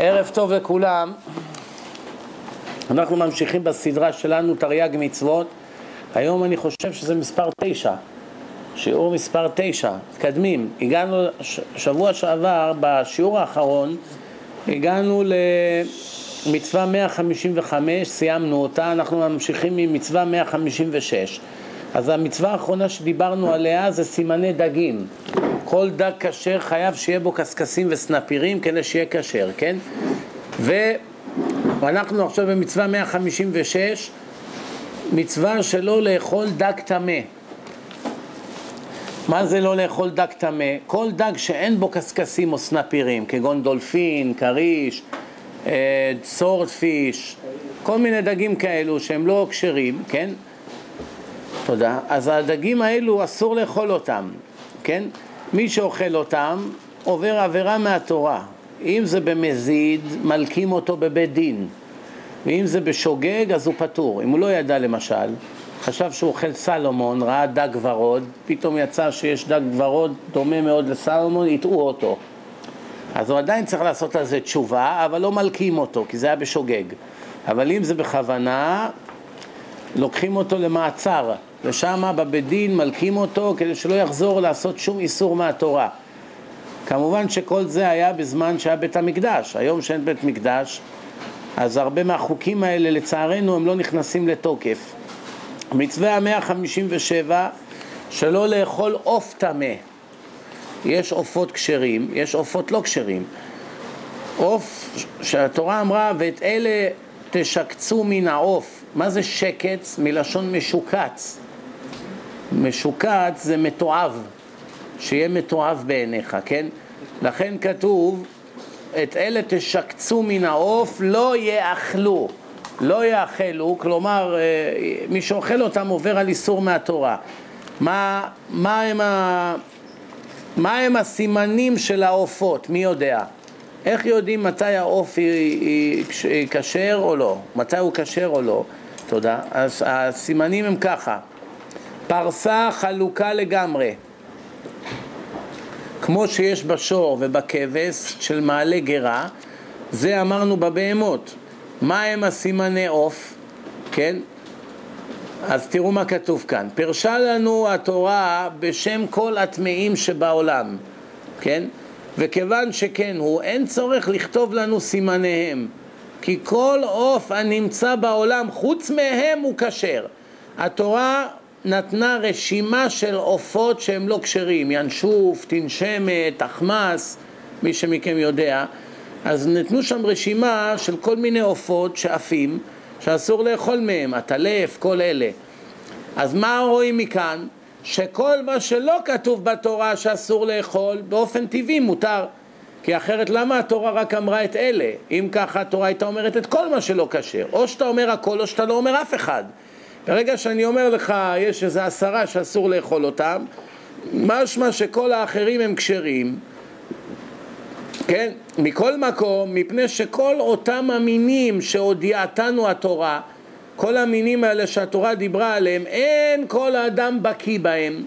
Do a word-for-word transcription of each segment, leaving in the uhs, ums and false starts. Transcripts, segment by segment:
ערב טוב לכולם. אנחנו ממשיכים בסדרה שלנו תרי"ג מצוות. היום אני חושב שזה מספר תשע, שיעור מספר תשע. מתקדמים. הגענו שבוע שעבר, בשיעור האחרון הגענו למצווה מאה חמישים וחמש, סיימנו אותה. אנחנו ממשיכים ממצווה מאה חמישים ושש. אז המצווה האחרונה שדיברנו עליה זה סימני דגים. כל דג כשר חייב שיהיה בו קסקסים וסנפירים כדי שיהיה כשר, כן? ואנחנו עכשיו במצווה מאה חמישים ושש, מצווה שלא לאכול דג טמא. מה זה לא לאכול דג טמא? כל דג שאין בו קסקסים או סנפירים, כגון דולפין, קריש, סורט פיש, כל מיני דגים כאלו שהם לא כשרים, כן? תודה. אז הדגים האלו אסור לאכול אותם, כן? מי שאוכל אותם עובר עבירה מהתורה. אם זה במזיד, מלקים אותו בבית דין. ואם זה בשוגג, אז הוא פטור. אם הוא לא ידע למשל, חשב שהוא אוכל סלומון, ראה דג ורוד, פתאום יצא שיש דג ורוד דומה מאוד לסלומון, יטעו אותו. אז הוא עדיין צריך לעשות על זה תשובה, אבל לא מלקים אותו, כי זה היה בשוגג. אבל אם זה בכוונה, לוקחים אותו למעצר. ושם בבית דין מלקים אותו כדי שלא יחזור לעשות שום איסור מהתורה. כמובן שכל זה היה בזמן שהיה בית המקדש. היום שאין בית מקדש, אז הרבה מהחוקים האלה לצערנו הם לא נכנסים לתוקף. מצווה המאה חמישים ושבע, שלא לאכול עוף טמא. יש עופות כשרים, יש עופות לא כשרים. עוף שהתורה אמרה ואת אלה תשקצו מן העוף. מה זה שקץ? מלשון משוקץ. משוקץ זה מתועב, שיהיה מתועב בעיניך, כן? לכן כתוב, את אלה תשקצו מן העוף, לא יאכלו. לא יאכלו, כלומר, מי שאוכל אותם עובר על איסור מהתורה. מה, מה הם ה... מה הם הסימנים של העופות? מי יודע? איך יודעים מתי העוף כשר או לא? מתי הוא כשר או לא? תודה. אז הסימנים הם ככה. פרסה חלוקה לגמרי. כמו שיש בשור ובכבש של מעלה גרה, זה אמרנו בבהמות. מה הם הסימני עוף? כן? אז תראו מה כתוב כאן. פרשה לנו התורה בשם כל הטמאים שבעולם. כן? וכיוון שכן הוא, אין צורך לכתוב לנו סימניהם, כי כל עוף הנמצא בעולם חוץ מהם הוא כשר. התורה נתנה רשימה של עופות שהם לא כשרים, ינשוף, תנשמת, תחמס, מי שמכם יודע. אז נתנו שם רשימה של כל מיני עופות שעפים, שאסור לאכול מהם, התלף, כל אלה. אז מה רואים מכאן? שכל מה שלא כתוב בתורה שאסור לאכול, באופן טבעי מותר. כי אחרת למה התורה רק אמרה את אלה? אם ככה התורה הייתה אומרת את כל מה שלא כשר. או שאתה אומר הכל או שאתה לא אומר אף אחד. ברגע שאני אומר לך יש איזה עשרה שאסור לאכול אותם, משמע שכל האחרים הם כשרים. כן? מכל מקום, מפני שכל אותם המינים שהודיעתנו התורה, כל המינים האלה שהתורה דיברה עליהם, אין כל האדם בקיא בהם.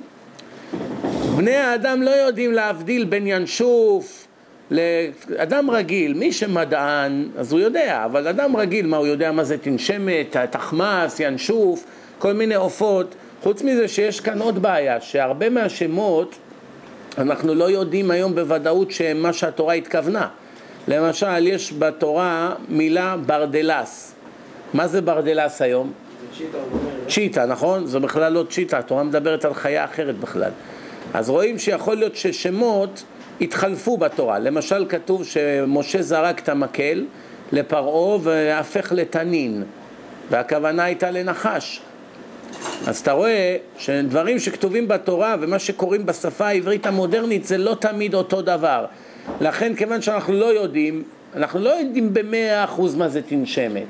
בני האדם לא יודעים להבדיל בין ינשוף לאדם רגיל. מי שמדען, אז הוא יודע, אבל אדם רגיל, מה הוא יודע? מה זה תנשמת, תחמס, ינשוף, כל מיני עופות. חוץ מזה שיש כאן עוד בעיה, שהרבה מהשמות, אנחנו לא יודעים היום בוודאות שמה שהתורה התכוונה. למשל, יש בתורה מילה ברדלס. מה זה ברדלס היום? צ'יטה, צ'יטה, נכון? זה בכלל לא צ'יטה, התורה מדברת על חיה אחרת בכלל. אז רואים שיכול להיות ששמות התחלפו בתורה. למשל כתוב שמשה זרק את המקל לפרעה והפך לתנין, והכוונה הייתה לנחש. אז אתה רואה שדברים שכתובים בתורה ומה שקוראים בשפה העברית המודרנית זה לא תמיד אותו דבר. לכן כיוון שאנחנו לא יודעים, אנחנו לא יודעים במאה אחוז מה זה תנשמת.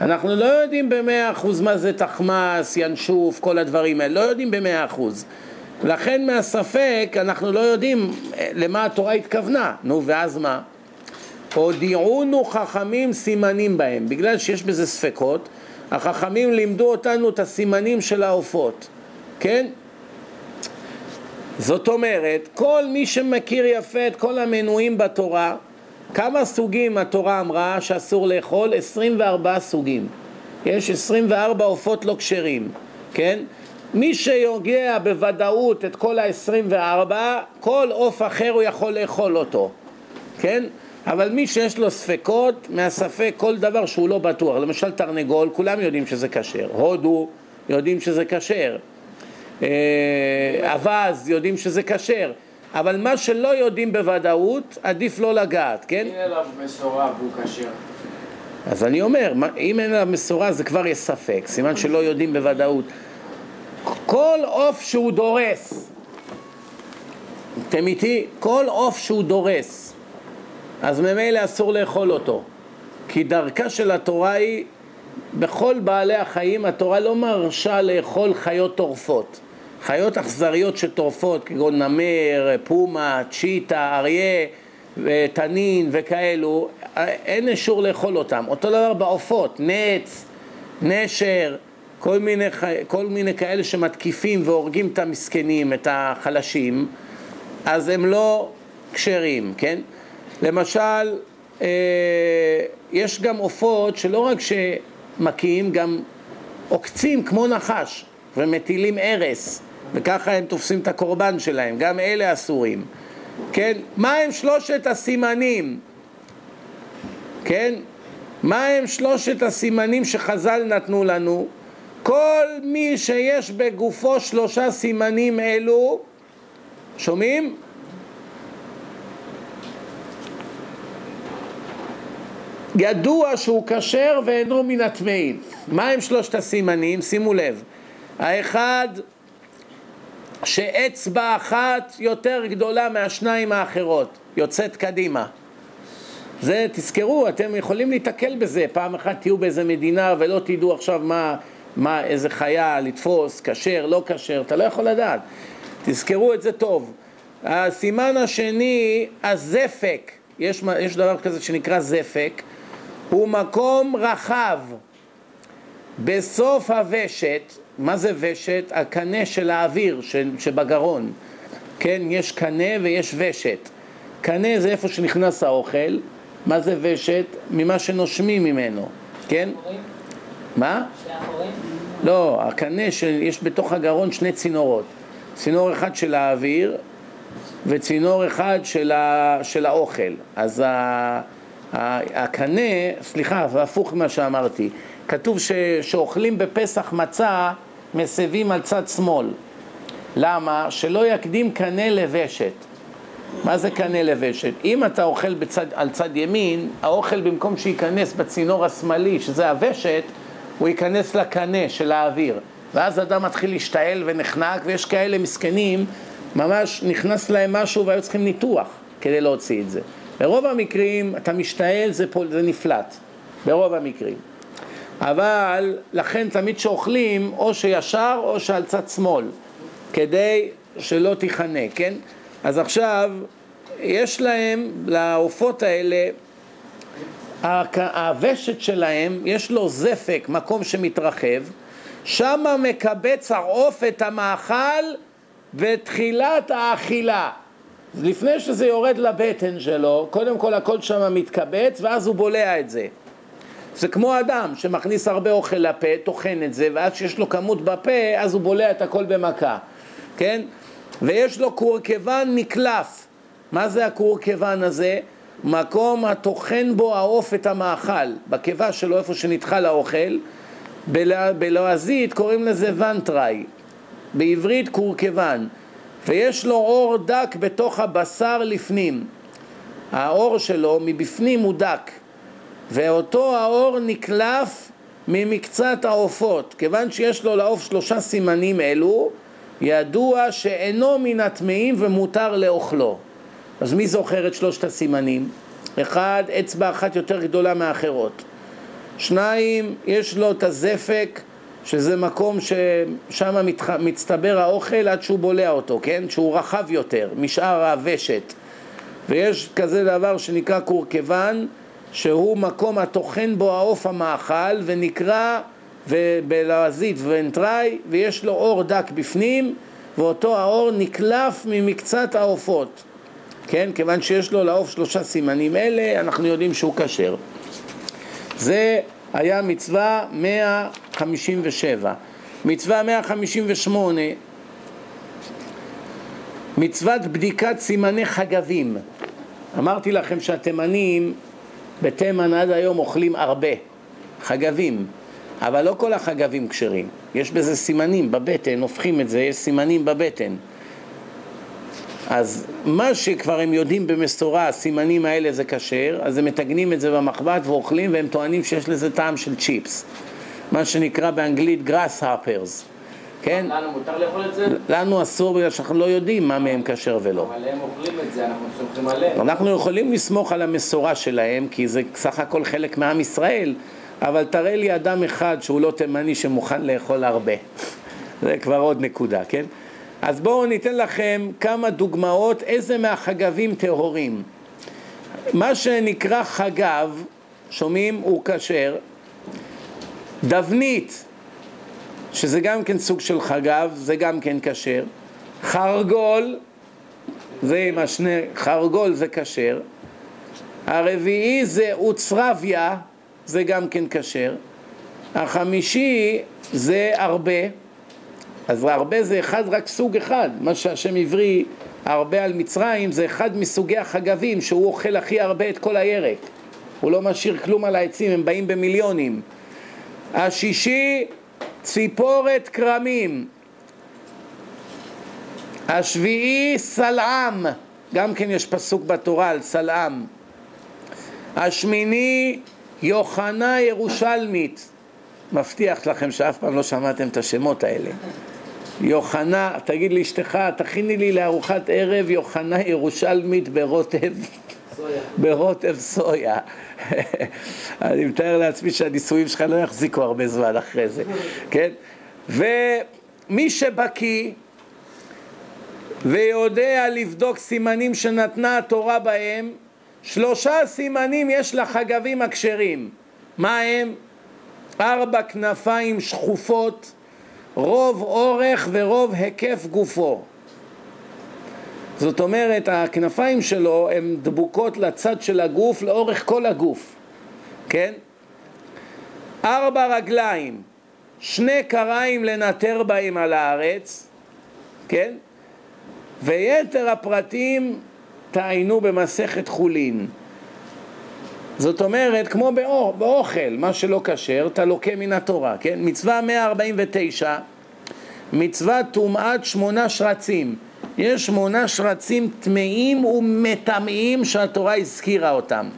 אנחנו לא יודעים במאה אחוז מה זה תחמס, ינשוף, כל הדברים האלה, לא יודעים במאה אחוז. לכן מהספק אנחנו לא יודעים למה התורה התכוונה. נו ואז מה? הודיעונו חכמים סימנים בהם. בגלל שיש בזה ספקות, החכמים לימדו אותנו את הסימנים של העופות. כן? זאת אומרת, כל מי שמכיר יפה את כל המנויים בתורה, כמה סוגים התורה אמרה שאסור לאכול? עשרים וארבעה סוגים. יש עשרים וארבעה עופות לא כשרים, כן? מי שיוגע בוודאות את כל ה-עשרים וארבעה, כל עוף אחר הוא יכול לאכול אותו, כן? אבל מי שיש לו ספקות, מהספק כל דבר שהוא לא בטוח. למשל תרנגול, כולם יודעים שזה כשר. הודו, יודעים שזה כשר. אבז, יודעים שזה כשר. אבל מה שלא יודעים בוודאות, עדיף לא לגעת, כן? אין אליו מסורה, והוא כשר. אז אני אומר, אם אין אליו מסורה, זה כבר יש ספק. סימן שלא יודעים בוודאות. כל עוף שהוא דורס, אתם איתי? כל עוף שהוא דורס, אז ממילא אסור לאכול אותו. כי דרכה של התורה היא, בכל בעלי החיים, התורה לא מרשה לאכול חיות טורפות. חיות אכזריות שטורפות, כגון נמר, פומה, צ'יטה, אריה, תנין וכאלו, אין אישור לאכול אותם. אותו דבר בעופות, נץ, נשר, כל מיני, כל מיני כאלה שמתקיפים והורגים את המסכנים, את החלשים, אז הם לא כשרים, כן? למשל, יש גם עופות שלא רק שמקיאים, גם עוקצים כמו נחש ומטילים ערס, וככה הם תופסים את הקורבן שלהם, גם אלה אסורים, כן? מה הם שלושת הסימנים? כן? מה הם שלושת הסימנים שחז"ל נתנו לנו? כל מי שיש בגופו שלושה סימנים אלו, שומעים? ידוע שהוא כשר ואינו מן הטמאים. מה הם שלושת הסימנים? שימו לב. האחד, שאצבע אחת יותר גדולה מהשניים האחרות, יוצאת קדימה. זה, תזכרו, אתם יכולים להתקל בזה. פעם אחת תהיו באיזה מדינה ולא תדעו עכשיו מה, מה, איזה חיה לתפוס, כשר, לא כשר, אתה לא יכול לדעת. תזכרו את זה טוב. הסימן השני, הזפק. יש, יש דבר כזה שנקרא זפק. הוא מקום רחב בסוף הוושת. מה זה ושת? הקנה של האוויר שבגרון, כן? יש קנה ויש ושת. קנה זה איפה שנכנס האוכל. מה זה ושת? ממה שנושמים ממנו, כן? מה? לא, הקנה שיש בתוך הגרון שני צינורות, צינור אחד של האוויר וצינור אחד של ה... של האוכל. אז ה... הקנה, סליחה, והפוך מה שאמרתי. כתוב ש... שאוכלים בפסח מצה, מסבים על צד שמאל. למה? שלא יקדים קנה לבשת. מה זה קנה לבשת? אם אתה אוכל בצד... על צד ימין, האוכל במקום שייכנס בצינור השמאלי, שזה הוושת, הוא ייכנס לקנה של האוויר. ואז אדם מתחיל להשתעל ונחנק, ויש כאלה מסכנים, ממש נכנס להם משהו והיו צריכים ניתוח כדי להוציא את זה. ברוב המקרים, אתה משתעל, זה, פה, זה נפלט. ברוב המקרים. אבל לכן תמיד שאוכלים, או שישר או שעל צד שמאל, כדי שלא תיחנה, כן? אז עכשיו, יש להם, לעופות האלה, הוושת שלהם, יש לו זפק, מקום שמתרחב, שמה מקבץ העוף את המאכל בתחילת האכילה. לפני שזה יורד לבטן שלו, קודם כל הכל שם מתקבץ, ואז הוא בולע את זה. זה כמו אדם שמכניס הרבה אוכל לפה, תוכן את זה, ואז שיש לו כמות בפה, אז הוא בולע את הכל במכה, כן? ויש לו קורקבן מקלף. מה זה הקורקבן הזה? מקום התוכן בו העוף את המאכל, בקיבה שלו, איפה שנתחל האוכל. בלועזית קוראים לזה ונטראי, בעברית קורקבן. ויש לו אור דק בתוך הבשר לפנים. האור שלו מבפנים הוא דק, ואותו האור נקלף ממקצת העופות. כיוון שיש לו לעוף שלושה סימנים אלו, ידוע שאינו מן הטמאים ומותר לאוכלו. אז מי זוכר את שלושת הסימנים? אחד, אצבע אחת יותר גדולה מאחרות. שניים, יש לו את הזפק, שזה מקום ששם מצטבר האוכל עד שהוא בולע אותו, כן? שהוא רחב יותר משאר הוושת. ויש כזה דבר שנקרא קורקבן, שהוא מקום התוכן בו העוף המאכל, ונקרא בלועזית ונטראי, ויש לו אור דק בפנים, ואותו האור נקלף ממקצת העופות. כן? כיוון שיש לו לעוף שלושה סימנים אלה, אנחנו יודעים שהוא כשר. זה היה מצווה מאה חמישים ושבע. מצווה מאה חמישים ושמונה, מצוות בדיקת סימני חגבים. אמרתי לכם שהתימנים בתימן עד היום אוכלים הרבה חגבים, אבל לא כל החגבים כשרים. יש בזה סימנים בבטן, הופכים את זה, יש סימנים בבטן. אז מה שכבר הם יודעים במסורה, הסימנים האלה זה כשר, אז הם מתגנים את זה במחבת ואוכלים, והם טוענים שיש לזה טעם של צ'יפס. מה שנקרא באנגלית grasshoppers. כן? לנו מותר לאכול את זה? לנו אסור, בגלל שאנחנו לא יודעים מה מהם כשר ולא. אבל הם אוכלים את זה, אנחנו סומכים עליהם. אנחנו יכולים לסמוך על המסורה שלהם, כי זה סך הכל חלק מעם ישראל, אבל תראה לי אדם אחד שהוא לא תימני שמוכן לאכול הרבה. זה כבר עוד נקודה, כן? אז בואו ניתן לכם כמה דוגמאות איזה מהחגבים טהורים. מה שנקרא חגב, שומעים, הוא כשר. דבנית, שזה גם כן סוג של חגב, זה גם כן כשר. חרגול, זה עם השני, חרגול זה כשר. הרביעי זה עוצרביה, זה גם כן כשר. החמישי זה הרבה. אז הרבה זה אחד, רק סוג אחד. מה שהשם עברי הרבה על מצרים, זה אחד מסוגי החגבים שהוא אוכל הכי הרבה את כל הירק. הוא לא משאיר כלום על העצים, הם באים במיליונים. השישי, ציפורת כרמים. השביעי, סלעם. גם כן יש פסוק בתורה על סלעם. השמיני, יוחנה ירושלמית. מבטיח לכם שאף פעם לא שמעתם את השמות האלה. יוחנה, תגיד לאשתך, תכיני לי לארוחת ערב יוחנה ירושלמית ברוטב סויה. ברוטב סויה. אני מתאר לעצמי שהניסויים שלך לא יחזיקו הרבה זמן אחרי זה. כן? ומי שבקי ויודע לבדוק סימנים שנתנה התורה בהם, שלושה סימנים יש לחגבים הכשרים. מה הם? ארבע כנפיים שחופות, רוב אורך ורוב היקף גופו. זאת אומרת, הכנפיים שלו הן דבוקות לצד של הגוף, לאורך כל הגוף. כן? ארבע רגליים, שני קריים לנטר בהם על הארץ. כן? ויתר הפרטים תעיינו במסכת חולין. זאת אומרת, כמו באוכל, מה שלא כשר, אתה לוקה מן התורה, כן? מצווה מאה ארבעים ותשע, מצווה טומאת שמונה שרצים. יש שמונה שרצים טמאים ומטמאים שהתורה הזכירה אותם.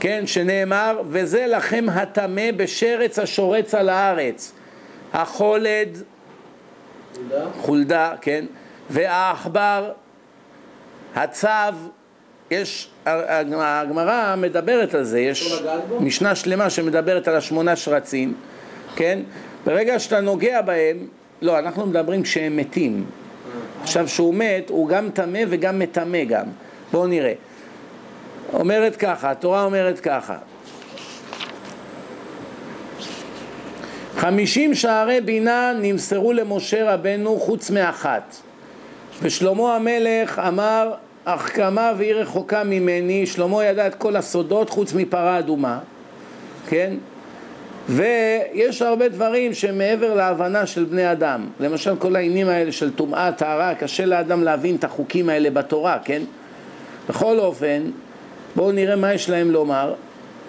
כן, שנאמר, וזה לכם הטמא בשרץ השורץ על הארץ. החולד, חולדה, חולדה כן, והעכבר, הצב, יש, הגמרא מדברת על זה, יש משנה שלמה שמדברת על השמונה שרצים, כן? ברגע שאתה נוגע בהם, לא, אנחנו מדברים כשהם מתים. עכשיו שהוא מת, הוא גם טמא וגם מטמא גם. בואו נראה. אומרת ככה, התורה אומרת ככה. חמישים שערי בינה נמסרו למשה רבנו חוץ מאחת. ושלמה המלך אמר, אך כמה והיא רחוקה ממני, שלמה ידע את כל הסודות חוץ מפרה אדומה, כן? ויש הרבה דברים שמעבר להבנה של בני אדם, למשל כל העניינים האלה של טומאה, טהרה, קשה לאדם להבין את החוקים האלה בתורה, כן? בכל אופן, בואו נראה מה יש להם לומר.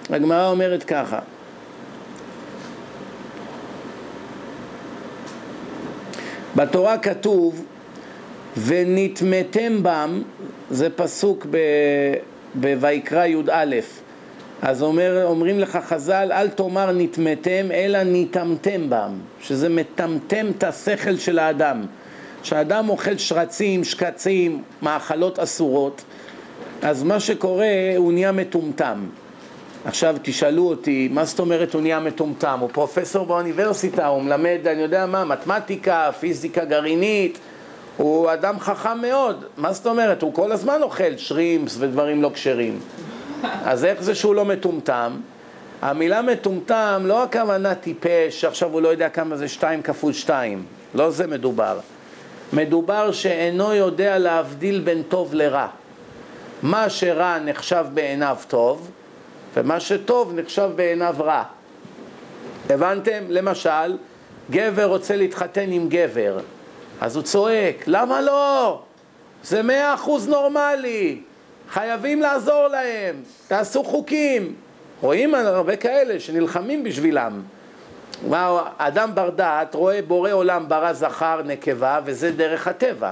הגמרא אומרת ככה, בתורה כתוב ונתמתם בם, זה פסוק בויקרא י"א. אז אומר, אומרים לך חז"ל, אל תאמר נתמתם, אלא נתמתם בם, שזה מטמטם את השכל של האדם. כשאדם אוכל שרצים, שקצים, מאכלות אסורות, אז מה שקורה הוא נהיה מטומטם. עכשיו תשאלו אותי, מה זאת אומרת הוא נהיה מטומטם? הוא פרופסור באוניברסיטה, הוא מלמד, אני יודע מה, מתמטיקה, פיזיקה גרעינית, הוא אדם חכם מאוד. מה זאת אומרת? הוא כל הזמן אוכל שרימפס ודברים לא כשרים. אז איך זה שהוא לא מטומטם? המילה מטומטם לא הכוונה טיפש, עכשיו הוא לא יודע כמה זה שתיים כפול שתיים. לא זה מדובר. מדובר שאינו יודע להבדיל בין טוב לרע. מה שרע נחשב בעיניו טוב, ומה שטוב נחשב בעיניו רע. הבנתם? למשל, גבר רוצה להתחתן עם גבר, אז הוא צועק, למה לא? זה מאה אחוז נורמלי, חייבים לעזור להם, תעשו חוקים. רואים הרבה כאלה שנלחמים בשבילם. אדם בר דעת רואה בורא עולם ברא זכר נקבה, וזה דרך הטבע.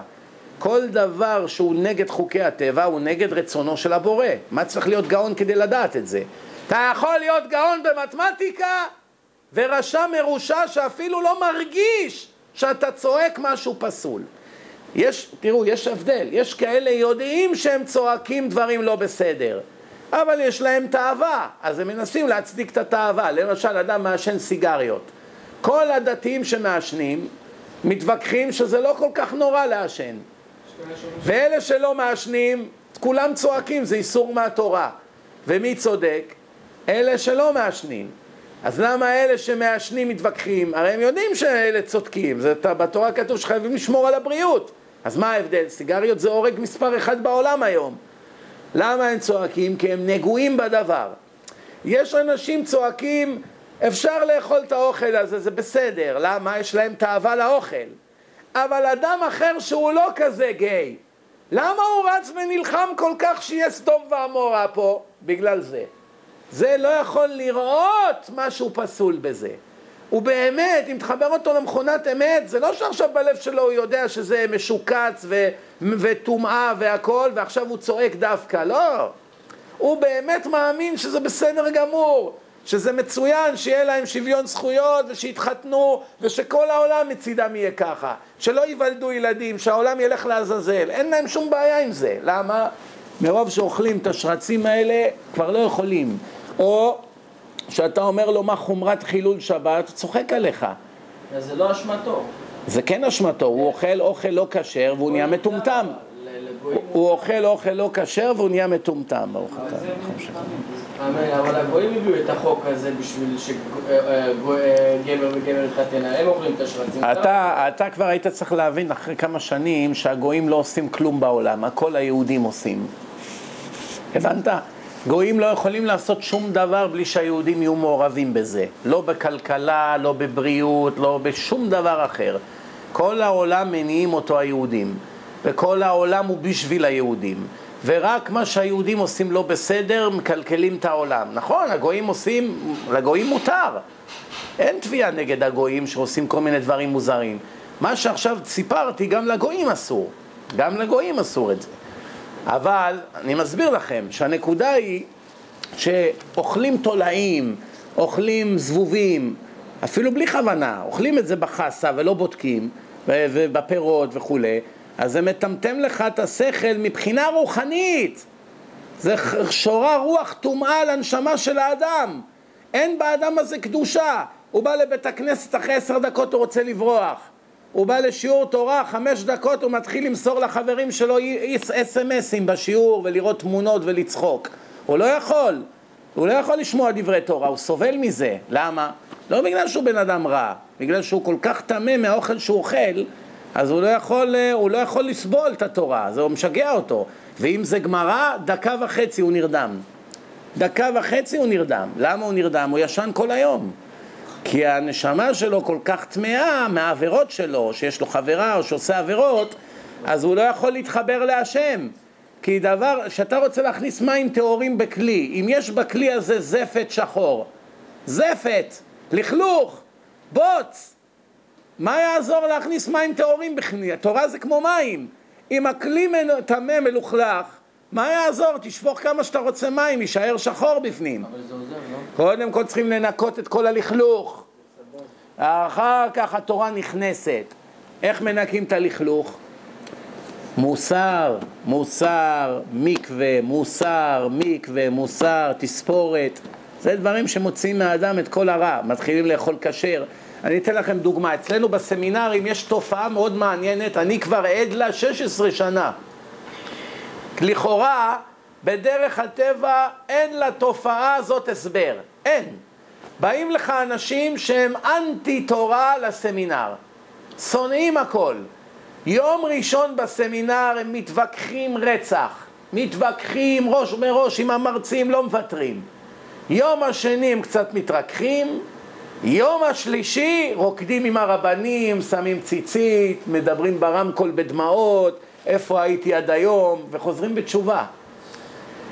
כל דבר שהוא נגד חוקי הטבע הוא נגד רצונו של הבורא. מה צריך להיות גאון כדי לדעת את זה? אתה יכול להיות גאון במתמטיקה ורשע מרושע שאפילו לא מרגיש שאתה צועק משהו פסול. יש, תראו, יש הבדל. יש כאלה יודעים שהם צועקים דברים לא בסדר, אבל יש להם תאווה, אז הם מנסים להצדיק את התאווה. למשל, אדם מעשן סיגריות. כל הדתיים שמעשנים מתווכחים שזה לא כל כך נורא לעשן, ואלה שלא מעשנים, כולם צועקים, זה איסור מהתורה. ומי צודק? אלה שלא מעשנים. אז למה אלה שמעשנים מתווכחים? הרי הם יודעים שאלה צודקים. זה, בתורה כתוב שחייבים לשמור על הבריאות. אז מה ההבדל? סיגריות זה הורג מספר אחד בעולם היום. למה הם צועקים? כי הם נגועים בדבר. יש אנשים צועקים, אפשר לאכול את האוכל הזה, זה בסדר. למה? יש להם תאווה לאוכל. אבל אדם אחר שהוא לא כזה גיי, למה הוא רץ ונלחם כל כך שיהיה סדום ועמורה פה? בגלל זה. זה לא יכול לראות משהו פסול בזה. ובאמת, אם תחבר אותו למכונת אמת, זה לא שעכשיו בלב שלו הוא יודע שזה משוקץ וטומאה והכל, ועכשיו הוא צועק דווקא. לא. הוא באמת מאמין שזה בסדר גמור, שזה מצוין, שיהיה להם שוויון זכויות, ושיתחתנו, ושכל העולם מצידם יהיה ככה, שלא ייוולדו ילדים, שהעולם ילך לעזאזל. אין להם שום בעיה עם זה. למה? מרוב שאוכלים את השרצים האלה, כבר לא יכולים. או שאתה אומר לו מה חומרת חילול שבת, צוחק עליך. זה לא אשמתו. זה כן אשמתו. הוא אוכל אוכל לא כשר והוא נהיה מטומטם. הוא אוכל אוכל לא כשר והוא נהיה מטומטם. אבל הגויים הביאו את החוק הזה בשביל שגבר וגבר יתחתן, הם אוכלים את השרצים. אתה כבר היית צריך להבין אחרי כמה שנים שהגויים לא עושים כלום בעולם, הכל היהודים עושים. הבנת? גויים לא יכולים לעשות שום דבר בלי שהיהודים יהיו מעורבים בזה. לא בכלכלה, לא בבריאות, לא בשום דבר אחר. כל העולם מניעים אותו היהודים, וכל העולם הוא בשביל היהודים. ורק מה שהיהודים עושים לא בסדר, מקלקלים את העולם. נכון, הגויים עושים, לגויים מותר. אין תביעה נגד הגויים שעושים כל מיני דברים מוזרים. מה שעכשיו סיפרתי, גם לגויים אסור. גם לגויים אסור את זה. אבל אני מסביר לכם שהנקודה היא שאוכלים תולעים, אוכלים זבובים, אפילו בלי כוונה, אוכלים את זה בחסה ולא בודקים, ובפירות וכו'. אז זה מטמטם לך את השכל מבחינה רוחנית. זה שורה רוח טומאה לנשמה של האדם. אין באדם הזה קדושה. הוא בא לבית הכנסת, אחרי עשר דקות הוא רוצה לברוח. הוא בא לשיעור תורה, חמש דקות הוא מתחיל למסור לחברים שלו אס-אמסים בשיעור ולראות תמונות ולצחוק. הוא לא יכול. הוא לא יכול לשמוע דברי תורה, הוא סובל מזה. למה? לא בגלל שהוא בן אדם רע, בגלל שהוא כל כך טמא מהאוכל שהוא אוכל, אז הוא לא יכול, הוא לא יכול לסבול את התורה, זה משגע אותו. ואם זה גמרא, דקה וחצי הוא נרדם. דקה וחצי הוא נרדם. למה הוא נרדם? הוא ישן כל היום. כי הנשמה שלו כל כך טמאה מהעבירות שלו, שיש לו חברה או שעושה עבירות, אז הוא לא יכול להתחבר להשם. כי דבר, שאתה רוצה להכניס מים טהורים בכלי, אם יש בכלי הזה זפת שחור, זפת, לכלוך, בוץ, מה יעזור להכניס מים טהורים בכלי? התורה זה כמו מים. אם הכלי טמא מלוכלך, מה יעזור? תשפוך כמה שאתה רוצה מים, יישאר שחור בפנים. אבל זה עוזר, לא? קודם כל צריכים לנקות את כל הלכלוך. אחר כך התורה נכנסת. איך מנקים את הלכלוך? מוסר, מוסר, מקווה, מוסר, מקווה, מוסר, תספורת. זה דברים שמוציאים מהאדם את כל הרע. מתחילים לאכול כשר. אני אתן לכם דוגמה. אצלנו בסמינרים יש תופעה מאוד מעניינת, אני כבר עד לה שש עשרה שנה. לכאורה, בדרך הטבע אין לתופעה הזאת הסבר. אין. באים לך אנשים שהם אנטי-תורה לסמינר. שונאים הכל. יום ראשון בסמינר הם מתווכחים רצח. מתווכחים ראש מראש עם המרצים, לא מוותרים. יום השני הם קצת מתרככים, יום השלישי רוקדים עם הרבנים, שמים ציצית, מדברים ברמקול בדמעות, איפה הייתי עד היום, וחוזרים בתשובה.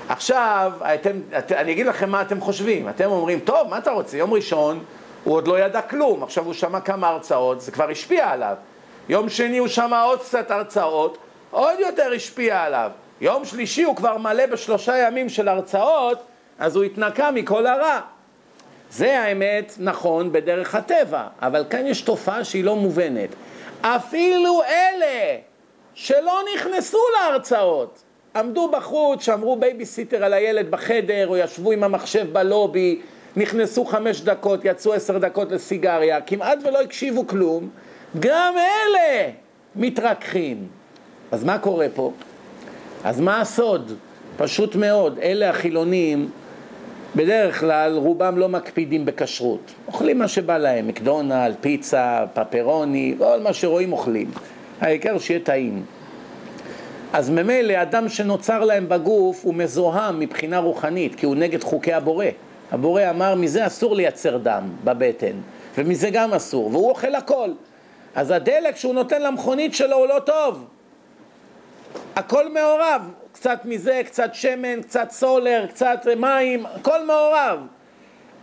עכשיו, אתם, את, אני אגיד לכם מה אתם חושבים. אתם אומרים, טוב, מה אתה רוצה? יום ראשון הוא עוד לא ידע כלום, עכשיו הוא שמע כמה הרצאות, זה כבר השפיע עליו. יום שני הוא שמע עוד קצת הרצאות, עוד יותר השפיע עליו. יום שלישי הוא כבר מלא בשלושה ימים של הרצאות, אז הוא התנקה מכל הרע. זה האמת נכון בדרך הטבע, אבל כאן יש תופעה שהיא לא מובנת. אפילו אלה שלא נכנסו להרצאות, עמדו בחוץ, שמרו בייביסיטר על הילד בחדר, או ישבו עם המחשב בלובי, נכנסו חמש דקות, יצאו עשר דקות לסיגריה, כמעט ולא הקשיבו כלום, גם אלה מתרככים. אז מה קורה פה? אז מה הסוד? פשוט מאוד, אלה החילונים, בדרך כלל רובם לא מקפידים בכשרות. אוכלים מה שבא להם, מקדונלד, פיצה, פפרוני, כל מה שרואים אוכלים. העיקר שיהיה טעים. אז ממילא אדם שנוצר להם בגוף הוא מזוהם מבחינה רוחנית, כי הוא נגד חוקי הבורא. הבורא אמר, מזה אסור לייצר דם בבטן, ומזה גם אסור, והוא אוכל הכל. אז הדלק שהוא נותן למכונית שלו הוא לא טוב. הכל מעורב, קצת מזה, קצת שמן, קצת סולר, קצת מים, הכל מעורב.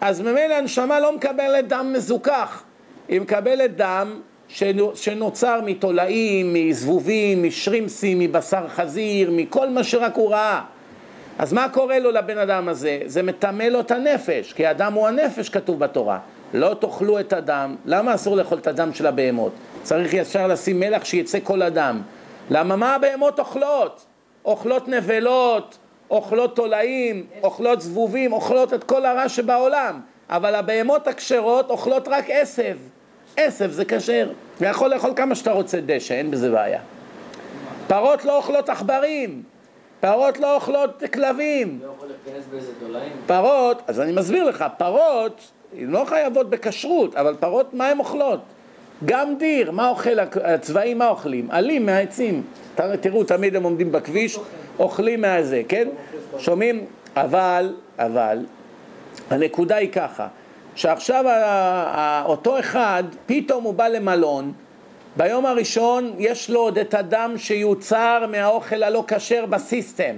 אז ממילא הנשמה לא מקבלת דם מזוכח, היא מקבלת דם שנוצר מתולעים, מזבובים, משרימסים, מבשר חזיר, מכל מה שרק הוא ראה. אז מה קורה לו לבן אדם הזה? זה מטמא לו את הנפש, כי האדם הוא הנפש, כתוב בתורה. לא תאכלו את הדם. למה אסור לאכול את הדם של הבהמות? צריך ישר לשים מלח שיצא כל הדם. למה? מה הבהמות אוכלות? אוכלות נבלות, אוכלות תולעים, אוכלות זבובים, אוכלות את כל הרע שבעולם. אבל הבהמות הכשרות אוכלות רק עשב. עשב זה כשר, ויכול לאכול כמה שאתה רוצה דשא, אין בזה בעיה. פרות לא אוכלות עכברים, פרות לא אוכלות כלבים. לא יכול להכנס באיזה דולאים. פרות, אז אני מסביר לך, פרות לא חייבות בכשרות, אבל פרות מה הן אוכלות? גם דיר, מה אוכל הצבאי, מה אוכלים? עלים מהעצים, תראו תמיד הם עומדים בכביש, אוכלים מהזה, כן? שומעים? אבל, אבל, הנקודה היא ככה, שעכשיו אותו אחד, פתאום הוא בא למלון, ביום הראשון יש לו עוד את הדם שיוצר מהאוכל הלא כשר בסיסטם.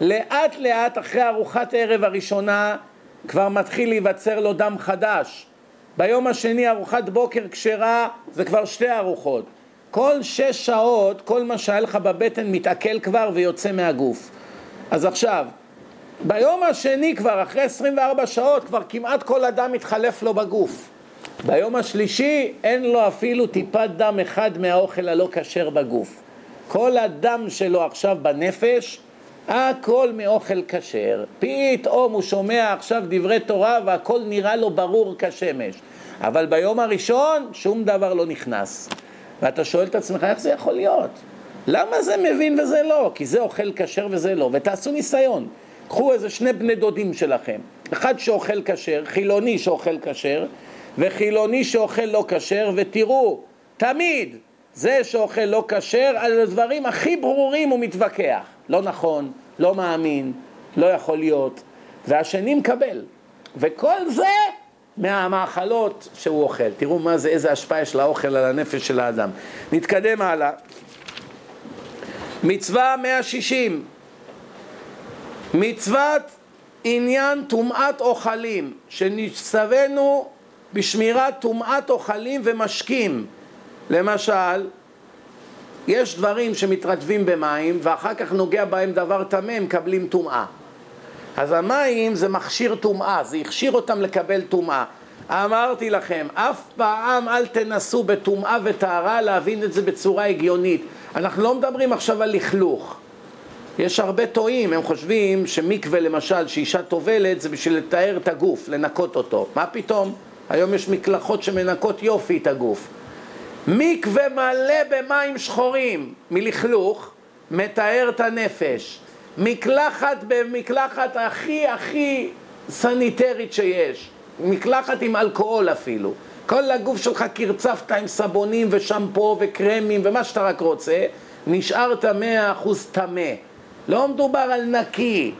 לאט לאט אחרי ארוחת ערב הראשונה כבר מתחיל להיווצר לו דם חדש. ביום השני ארוחת בוקר כשרה, זה כבר שתי ארוחות. כל שש שעות כל מה שהיה לך בבטן מתעכל כבר ויוצא מהגוף. אז עכשיו, ביום השני כבר אחרי עשרים וארבע שעות כבר כמעט כל הדם מתחלף לו בגוף. ביום השלישי אין לו אפילו טיפת דם אחד מהאוכל הלא כשר בגוף. כל הדם שלו עכשיו בנפש, הכל מאוכל כשר. פתאום הוא שומע עכשיו דברי תורה והכל נראה לו ברור כשמש. אבל ביום הראשון שום דבר לא נכנס. ואתה שואל את עצמך, איך זה יכול להיות? למה זה מבין וזה לא? כי זה אוכל כשר וזה לא. ותעשו ניסיון. קחו איזה שני בני דודים שלכם, אחד שאוכל כשר, חילוני שאוכל כשר, וחילוני שאוכל לא כשר, ותראו, תמיד זה שאוכל לא כשר, על הדברים הכי ברורים הוא מתווכח. לא נכון, לא מאמין, לא יכול להיות, והשני מקבל. וכל זה מהמאכלות שהוא אוכל. תראו מה זה, איזה השפעה יש לאוכל על הנפש של האדם. נתקדם הלאה. מצווה מאה שישים. מצוות עניין תומעת אוכלים, שנצטווינו בשמירת תומעת אוכלים ומשקים. למשל, יש דברים שמתרטבים במים ואחר כך נוגע בהם דבר טמא, הם מקבלים תומעה. אז המים זה מכשיר תומעה, זה הכשיר אותם לקבל תומעה. אמרתי לכם, אף פעם אל תנסו בתומעה וטהרה להבין את זה בצורה הגיונית. אנחנו לא מדברים עכשיו על לכלוך. יש הרבה טועים, הם חושבים שמקווה למשל, שאישה טובלת, זה בשביל לתאר את הגוף, לנקות אותו. מה פתאום? היום יש מקלחות שמנקות יופי את הגוף. מקווה מלא במים שחורים מלכלוך, מתאר את הנפש. מקלחת במקלחת הכי הכי סניטרית שיש. מקלחת עם אלכוהול אפילו. כל הגוף שלך קרצפת עם סבונים ושמפו וקרמים ומה שאתה רק רוצה, נשארת מאה אחוז תמה. לא מדובר על נקי.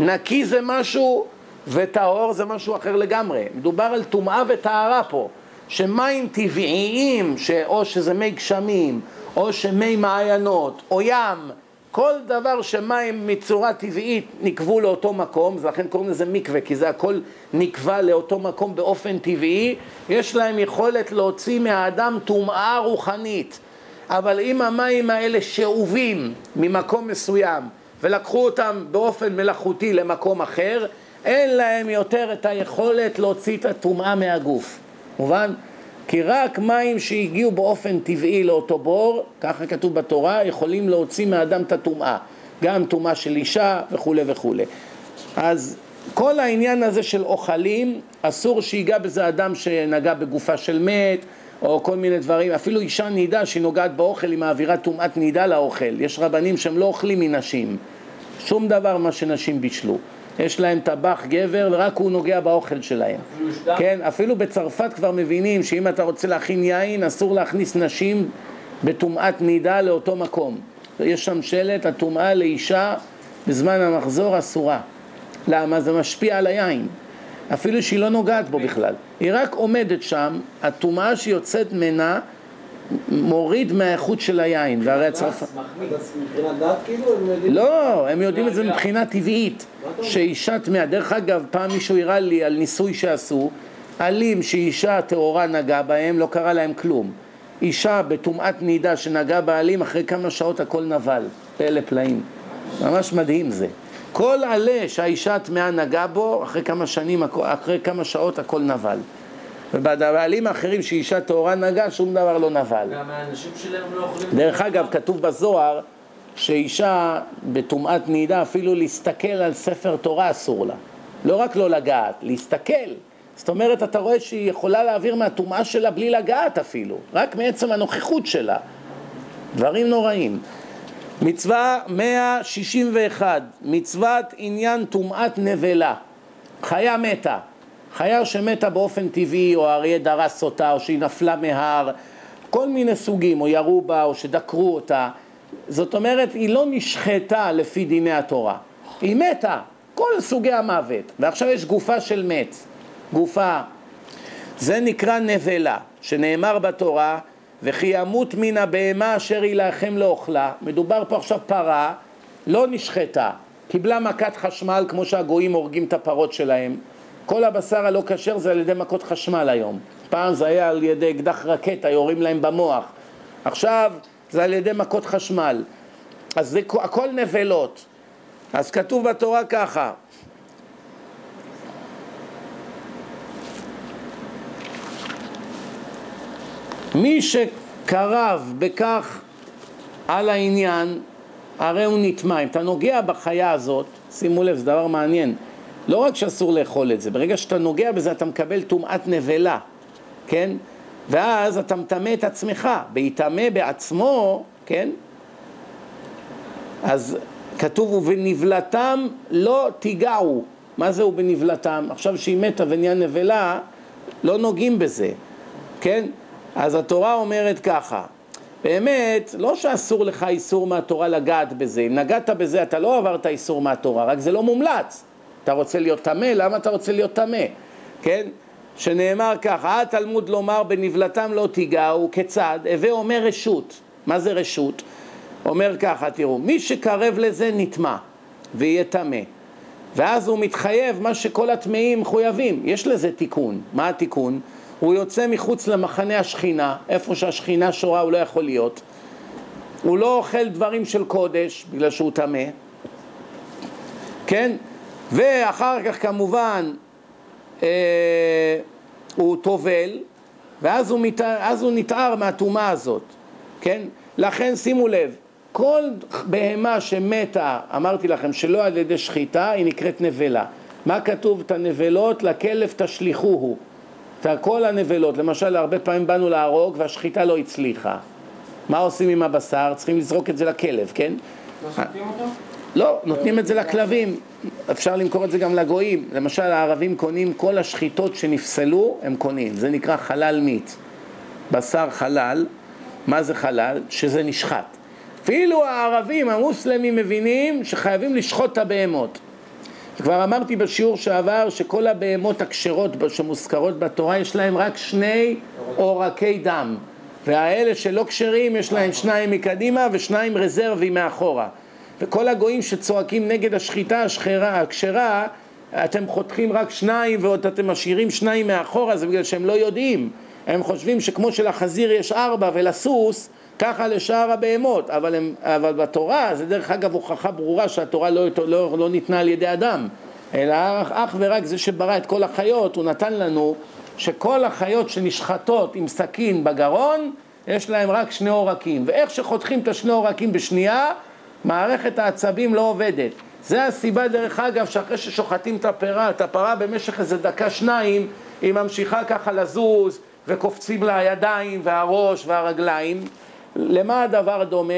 נקי זה משהו וטהור זה משהו אחר לגמרי. מדובר על טומאה וטהרה פה, שמים טבעיים, או שזה מי גשמים, או שמי מעיינות, או ים, כל דבר שמים מצורה טבעית נקבו לאותו מקום, ולכן קוראים לזה מקווה, כי זה הכל נקבע לאותו מקום באופן טבעי, יש להם יכולת להוציא מהאדם טומאה רוחנית. אבל אם המים האלה שאובים ממקום מסוים, ולקחו אותם באופן מלאכותי למקום אחר, אין להם יותר את היכולת להוציא את הטומאה מהגוף. מובן? כי רק מים שהגיעו באופן טבעי לאותו בור, ככה כתוב בתורה, יכולים להוציא מהאדם את הטומאה. גם טומאה של אישה וכו' וכו'. אז כל העניין הזה של אוכלים, אסור שיגע בזה אדם שנגע בגופה של מת, או כל מיני דברים. אפילו אישה נידה שהיא נוגעת באוכל, היא מעבירה טומאת נידה לאוכל. יש רבנים שהם לא אוכלים מנשים. שום דבר מה שנשים בישלו. יש להם טבח גבר ורק הוא נוגע באוכל שלהם. כן, אפילו בצרפת כבר מבינים שאם אתה רוצה להכין יין, אסור להכניס נשים בטומאת נידה לאותו מקום. יש שם שלט, הטומאה לאישה בזמן המחזור אסורה. למה? זה משפיע על היין. אפילו שהיא לא נוגעת בו בכלל. היא רק עומדת שם, הטומאה שיוצאת מנה, מוריד מהאיכות של היין. והרי הצרפת... מבחינת דעת כאילו? לא, הם יודעים את זה מבחינה טבעית. שאישה טמאה, דרך אגב, פעם מישהו הראה לי על ניסוי שעשו, עלים שאישה טהורה נגעה בהם, לא קרה להם כלום. אישה בטומאת נידה שנגעה בעלים, אחרי כמה שעות הכל נבל. פלא פלאים. ממש מדהים זה. כל עלה שהאישה הטמאה נגעה בו, אחרי כמה שנים, אחרי כמה שעות הכל נבל. ובעלים האחרים שאישה טהורה נגעה, שום דבר לא נבל. גם האנשים שלהם לא אוכלים... דרך אגב, כתוב בזוהר, שאישה בטומאת נידה אפילו להסתכל על ספר תורה אסור לה. לא רק לא לגעת, להסתכל. זאת אומרת, אתה רואה שהיא יכולה להעביר מהטומאה שלה בלי לגעת אפילו. רק מעצם הנוכחות שלה. דברים נוראים. מצווה מאה שישים ואחת, מצוות עניין טומאת נבלה. חיה מתה. חיה שמתה באופן טבעי, או אריה דרס אותה, או שהיא נפלה מהר, כל מיני סוגים, או ירו בה, או שדקרו אותה. זאת אומרת, היא לא נשחטה לפי דיני התורה. היא מתה, כל סוגי המוות. ועכשיו יש גופה של מת. גופה. זה נקרא נבלה, שנאמר בתורה, וכי ימות מן הבהמה אשר ילחם לאוכלה. מדובר פה עכשיו פרה, לא נשחטה. קיבלה מכת חשמל, כמו שהגויים הורגים את הפרות שלהם. כל הבשר הלא כשר זה על ידי מכות חשמל היום. פעם זה היה על ידי אקדח רקטה, יורים להם במוח. עכשיו זה על ידי מכות חשמל. אז זה הכל נבלות. אז כתוב בתורה ככה. מי שקרב בכך על העניין, הרי הוא נטמא. אם אתה נוגע בחיה הזאת, שימו לב, זה דבר מעניין. לא רק שאסור לאכול את זה, ברגע שאתה נוגע בזה אתה מקבל טומאת נבלה, כן? ואז אתה מטמא את עצמך, בהיטמא בעצמו, כן? אז כתוב, ובנבלתם לא תיגעו. מה זה ובנבלתם? עכשיו שהיא מתה ונהיה נבלה, לא נוגעים בזה, כן? אז התורה אומרת ככה, באמת, לא שאסור לך איסור מהתורה לגעת בזה, אם נגעת בזה אתה לא עברת איסור מהתורה, רק זה לא מומלץ. אתה רוצה להיות תמה? למה אתה רוצה להיות תמה? כן? שנאמר ככה, התלמוד לומר בנבלתם לא תיגעו, כיצד? הווה אומר רשות. מה זה רשות? אומר ככה, תראו, מי שקרב לזה נטמא, ויהיה תמה. ואז הוא מתחייב מה שכל התמאים מחויבים. יש לזה תיקון. מה התיקון? הוא יוצא מחוץ למחנה השכינה, איפה שהשכינה שורה הוא לא יכול להיות. הוא לא אוכל דברים של קודש, בגלל שהוא תמה. כן? ואחר כך כמובן אה, הוא טובל, ואז הוא, מת... הוא נתאר מהטומאה הזאת, כן? לכן שימו לב, כל בהמה שמתה, אמרתי לכם, שלא על ידי שחיטה, היא נקראת נבלה. מה כתוב? את הנבלות לכלב תשליכוהו. את כל הנבלות, למשל הרבה פעמים באנו להרוג והשחיטה לא הצליחה. מה עושים עם הבשר? צריכים לזרוק את זה לכלב, כן? לא שותים אותו? לא, נותנים את זה לכלבים, אפשר למכור את זה גם לגויים. למשל, הערבים קונים כל השחיטות שנפסלו, הם קונים. זה נקרא חלל מית. בשר חלל, מה זה חלל? שזה נשחט. אפילו הערבים המוסלמים מבינים שחייבים לשחוט את הבהמות. כבר אמרתי בשיעור שעבר שכל הבהמות הכשרות שמוזכרות בתורה יש להם רק שני עורקי דם, והאלה שלא כשרים יש להם שניים מקדימה ושניים רזרבי מאחורה. וכל הגויים שצועקים נגד השחיטה השחרה, הכשרה, אתם חותכים רק שניים ועוד אתם משאירים שניים מאחורה, זה בגלל שהם לא יודעים. הם חושבים שכמו שלחזיר יש ארבע ולסוס, ככה לשאר הבהמות, אבל, הם, אבל בתורה, זה דרך אגב הוכחה ברורה שהתורה לא, לא, לא ניתנה על ידי אדם, אלא אך ורק זה שברא את כל החיות, הוא נתן לנו שכל החיות שנשחטות עם סכין בגרון, יש להם רק שני עורקים, ואיך שחותכים את השני עורקים בשנייה, מערכת העצבים לא עובדת. זה הסיבה דרך אגב שאחרי ששוחטים את הפרה, את הפרה במשך איזה דקה שניים, היא ממשיכה ככה לזוז, וקופצים לה הידיים והראש והרגליים. למה הדבר דומה?